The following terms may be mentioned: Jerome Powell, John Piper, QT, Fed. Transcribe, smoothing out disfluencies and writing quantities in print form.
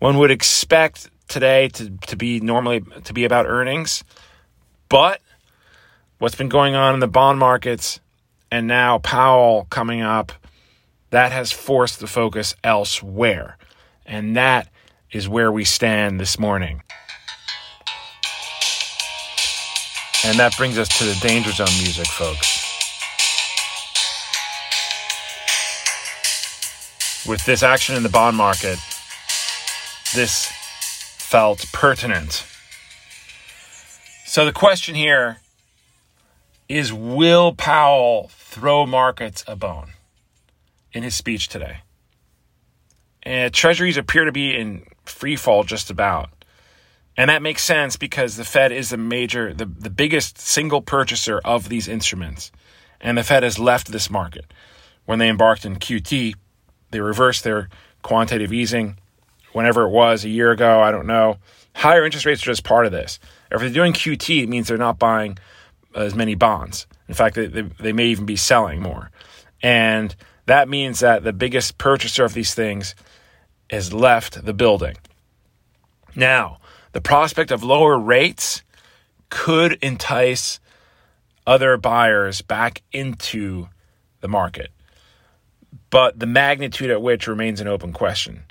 One would expect today to be about earnings, but what's been going on in the bond markets and now Powell coming up, that has forced the focus elsewhere. And that is where we stand this morning. And that brings us to the Danger Zone music, folks. With this action in the bond market, this felt pertinent. So the question here is, will Powell throw markets a bone in his speech today? And treasuries appear to be in free fall just about. And that makes sense because the Fed is the biggest single purchaser of these instruments. And the Fed has left this market. When they embarked in QT, they reversed their quantitative easing whenever it was, a year ago, I don't know. Higher interest rates are just part of this. If they're doing QT, it means they're not buying as many bonds. In fact, they may even be selling more. And that means that the biggest purchaser of these things has left the building. Now, the prospect of lower rates could entice other buyers back into the market, but the magnitude at which remains an open question.